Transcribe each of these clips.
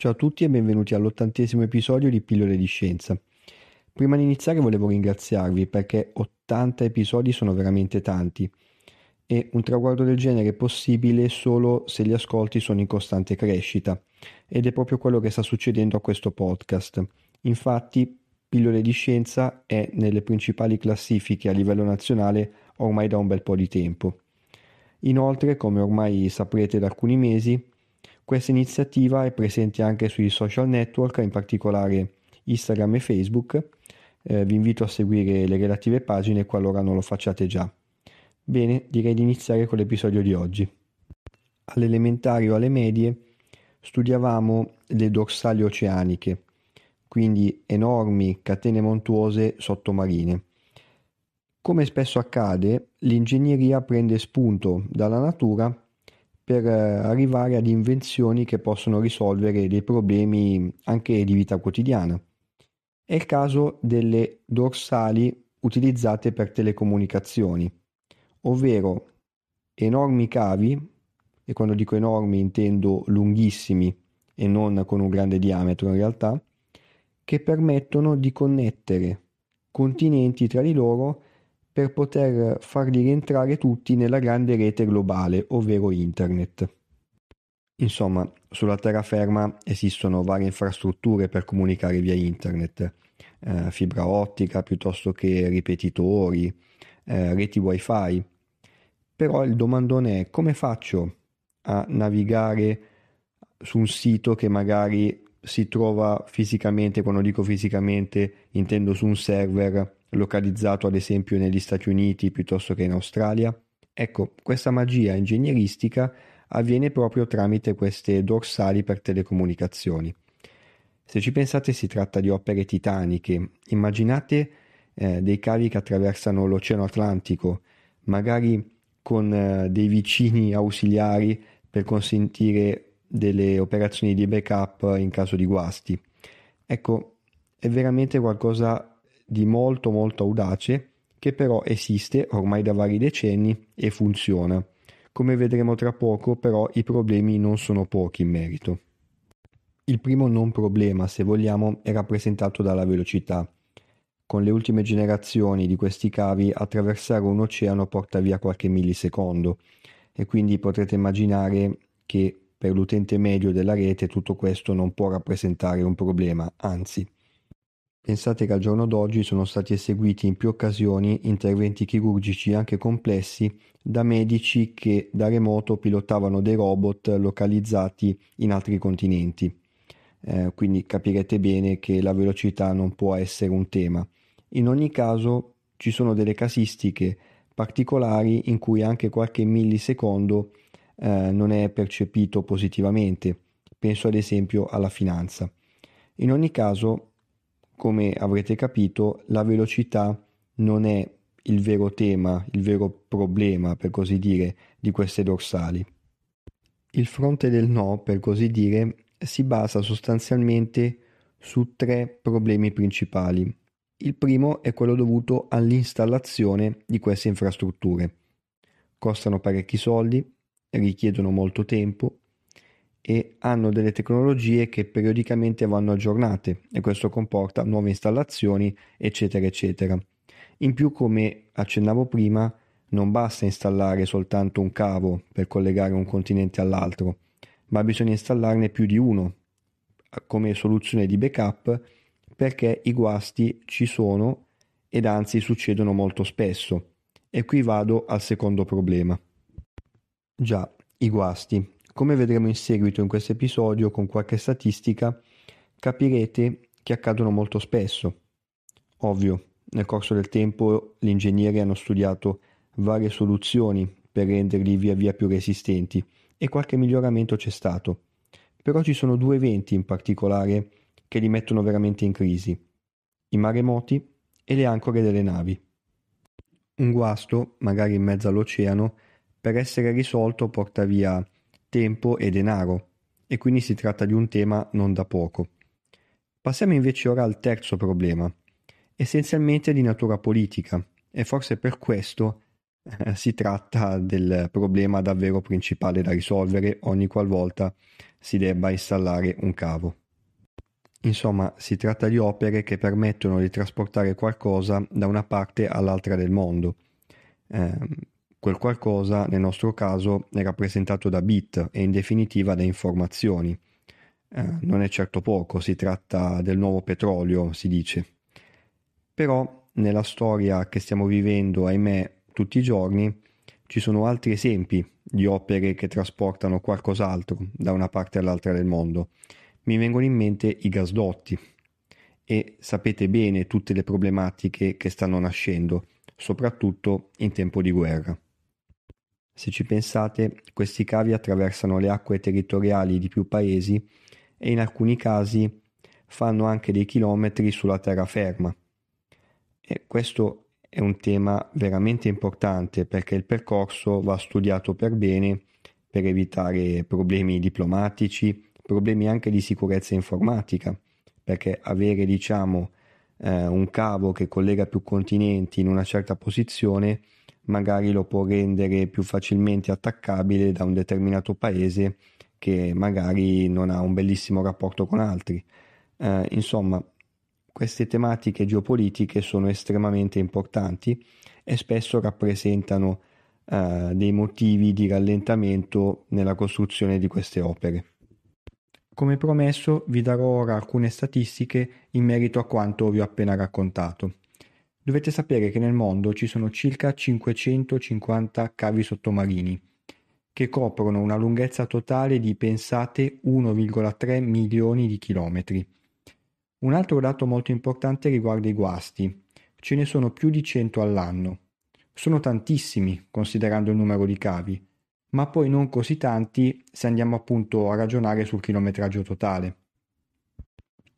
Ciao a tutti e benvenuti all'80° episodio di Pillole di Scienza. Prima di iniziare volevo ringraziarvi perché 80 episodi sono veramente tanti e un traguardo del genere è possibile solo se gli ascolti sono in costante crescita, ed è proprio quello che sta succedendo a questo podcast. Infatti Pillole di Scienza è nelle principali classifiche a livello nazionale ormai da un bel po' di tempo. Inoltre, come ormai saprete da alcuni mesi, questa iniziativa è presente anche sui social network, in particolare Instagram e Facebook. Vi invito a seguire le relative pagine qualora non lo facciate già. Bene, direi di iniziare con l'episodio di oggi. All'elementario e alle medie studiavamo le dorsali oceaniche, quindi enormi catene montuose sottomarine. Come spesso accade, l'ingegneria prende spunto dalla natura per arrivare ad invenzioni che possono risolvere dei problemi anche di vita quotidiana. È il caso delle dorsali utilizzate per telecomunicazioni, ovvero enormi cavi, e quando dico enormi intendo lunghissimi e non con un grande diametro in realtà, che permettono di connettere continenti tra di loro per poter farli rientrare tutti nella grande rete globale, ovvero Internet. Insomma, sulla terraferma esistono varie infrastrutture per comunicare via Internet, fibra ottica piuttosto che ripetitori, reti wifi. Però il domandone è: come faccio a navigare su un sito che magari si trova fisicamente? Quando dico fisicamente intendo su un server localizzato ad esempio negli Stati Uniti piuttosto che in Australia. Ecco, questa magia ingegneristica avviene proprio tramite queste dorsali per telecomunicazioni. Se ci pensate, si tratta di opere titaniche. Immaginate dei cavi che attraversano l'Oceano Atlantico, magari con dei vicini ausiliari per consentire delle operazioni di backup in caso di guasti. Ecco, è veramente qualcosa di molto molto audace, che però esiste ormai da vari decenni e funziona. Come vedremo tra poco, però i problemi non sono pochi in merito. Il primo non problema, se vogliamo, è rappresentato dalla velocità. Con le ultime generazioni di questi cavi, attraversare un oceano porta via qualche millisecondo, e quindi potrete immaginare che per l'utente medio della rete tutto questo non può rappresentare un problema, anzi. Pensate che al giorno d'oggi sono stati eseguiti in più occasioni interventi chirurgici anche complessi da medici che da remoto pilotavano dei robot localizzati in altri continenti. Quindi capirete bene che la velocità non può essere un tema. In ogni caso ci sono delle casistiche particolari in cui anche qualche millisecondo non è percepito positivamente. Penso ad esempio alla finanza. In ogni caso, come avrete capito, la velocità non è il vero tema, il vero problema, per così dire, di queste dorsali. Il fronte del no, per così dire, si basa sostanzialmente su tre problemi principali. Il primo è quello dovuto all'installazione di queste infrastrutture. Costano parecchi soldi, richiedono molto tempo e hanno delle tecnologie che periodicamente vanno aggiornate, e questo comporta nuove installazioni, eccetera eccetera. In più, come accennavo prima, non basta installare soltanto un cavo per collegare un continente all'altro, ma bisogna installarne più di uno come soluzione di backup, perché i guasti ci sono ed anzi succedono molto spesso. E qui vado al secondo problema. Già, i guasti. Come vedremo in seguito in questo episodio con qualche statistica, capirete che accadono molto spesso. Ovvio, Nel corso del tempo gli ingegneri hanno studiato varie soluzioni per renderli via via più resistenti e qualche miglioramento c'è stato, però ci sono due eventi in particolare che li mettono veramente in crisi: i maremoti e le ancore delle navi. Un guasto, magari in mezzo all'oceano, per essere risolto porta via tempo e denaro, e quindi si tratta di un tema non da poco. Passiamo invece ora al terzo problema, essenzialmente di natura politica, e forse per questo si tratta del problema davvero principale da risolvere ogni qualvolta si debba installare un cavo. Insomma, si tratta di opere che permettono di trasportare qualcosa da una parte all'altra del mondo. Quel qualcosa, nel nostro caso, è rappresentato da bit e in definitiva da informazioni. Non è certo poco, si tratta del nuovo petrolio, si dice. Però, nella storia che stiamo vivendo, ahimè, tutti i giorni, ci sono altri esempi di opere che trasportano qualcos'altro da una parte all'altra del mondo. Mi vengono in mente i gasdotti e sapete bene tutte le problematiche che stanno nascendo, soprattutto in tempo di guerra. Se ci pensate, questi cavi attraversano le acque territoriali di più paesi e in alcuni casi fanno anche dei chilometri sulla terraferma. E questo è un tema veramente importante perché il percorso va studiato per bene per evitare problemi diplomatici, problemi anche di sicurezza informatica, perché avere un cavo che collega più continenti in una certa posizione magari lo può rendere più facilmente attaccabile da un determinato paese che magari non ha un bellissimo rapporto con altri. Insomma, queste tematiche geopolitiche sono estremamente importanti e spesso rappresentano dei motivi di rallentamento nella costruzione di queste opere. Come promesso, vi darò ora alcune statistiche in merito a quanto vi ho appena raccontato. Dovete sapere che nel mondo ci sono circa 550 cavi sottomarini, che coprono una lunghezza totale di, pensate, 1,3 milioni di chilometri. Un altro dato molto importante riguarda i guasti. Ce ne sono più di 100 all'anno. Sono tantissimi, considerando il numero di cavi, ma poi non così tanti se andiamo appunto a ragionare sul chilometraggio totale.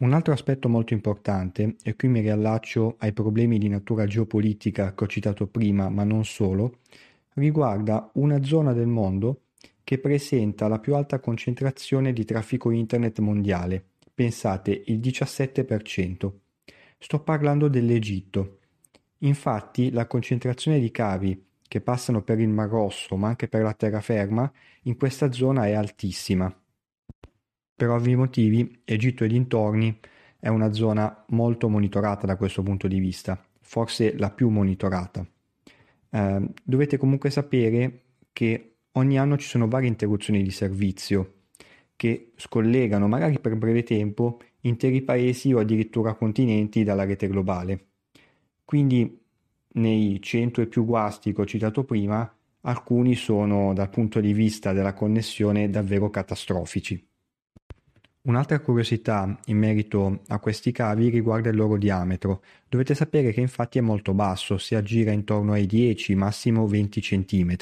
Un altro aspetto molto importante, e qui mi riallaccio ai problemi di natura geopolitica che ho citato prima, ma non solo, riguarda una zona del mondo che presenta la più alta concentrazione di traffico internet mondiale, pensate il 17%. Sto parlando dell'Egitto. Infatti la concentrazione di cavi che passano per il Mar Rosso, ma anche per la terraferma, in questa zona è altissima. Per ovvi motivi, Egitto e dintorni è una zona molto monitorata da questo punto di vista, forse la più monitorata. Dovete comunque sapere che ogni anno ci sono varie interruzioni di servizio che scollegano, magari per breve tempo, interi paesi o addirittura continenti dalla rete globale. Quindi, nei 100 e più guasti che ho citato prima, alcuni sono dal punto di vista della connessione davvero catastrofici. Un'altra curiosità in merito a questi cavi riguarda il loro diametro. Dovete sapere che infatti è molto basso, si aggira intorno ai 10, massimo 20 cm.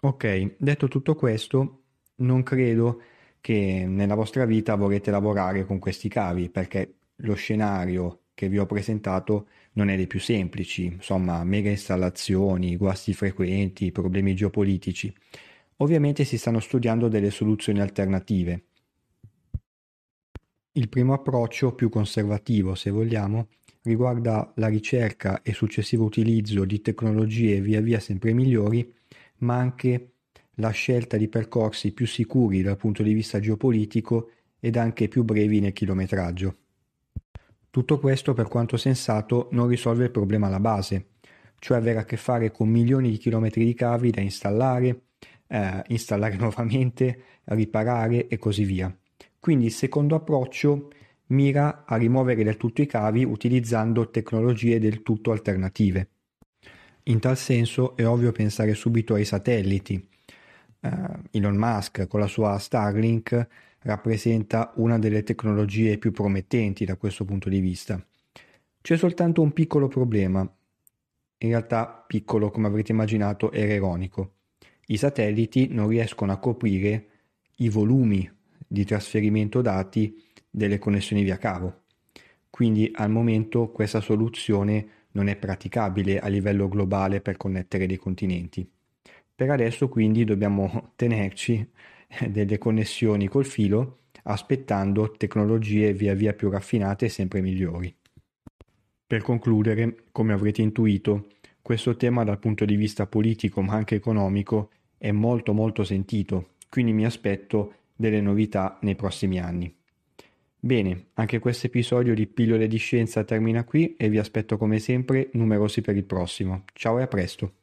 Ok, detto tutto questo, non credo che nella vostra vita vorrete lavorare con questi cavi, perché lo scenario che vi ho presentato non è dei più semplici, insomma, mega installazioni, guasti frequenti, problemi geopolitici. Ovviamente si stanno studiando delle soluzioni alternative. Il primo approccio, più conservativo se vogliamo, riguarda la ricerca e successivo utilizzo di tecnologie via via sempre migliori, ma anche la scelta di percorsi più sicuri dal punto di vista geopolitico ed anche più brevi nel chilometraggio. Tutto questo, per quanto sensato, non risolve il problema alla base, cioè avere a che fare con milioni di chilometri di cavi da installare nuovamente, riparare e così via. Quindi il secondo approccio mira a rimuovere del tutto i cavi utilizzando tecnologie del tutto alternative. In tal senso è ovvio pensare subito ai satelliti. Elon Musk con la sua Starlink rappresenta una delle tecnologie più promettenti da questo punto di vista. C'è soltanto un piccolo problema. In realtà piccolo, come avrete immaginato, era ironico. I satelliti non riescono a coprire i volumi di trasferimento dati delle connessioni via cavo. Quindi al momento questa soluzione non è praticabile a livello globale per connettere dei continenti. Per adesso quindi dobbiamo tenerci delle connessioni col filo, aspettando tecnologie via via più raffinate e sempre migliori. Per concludere, come avrete intuito, questo tema dal punto di vista politico ma anche economico è molto molto sentito, quindi mi aspetto delle novità nei prossimi anni. Bene, anche questo episodio di Pillole di Scienza termina qui e vi aspetto come sempre numerosi per il prossimo. Ciao e a presto!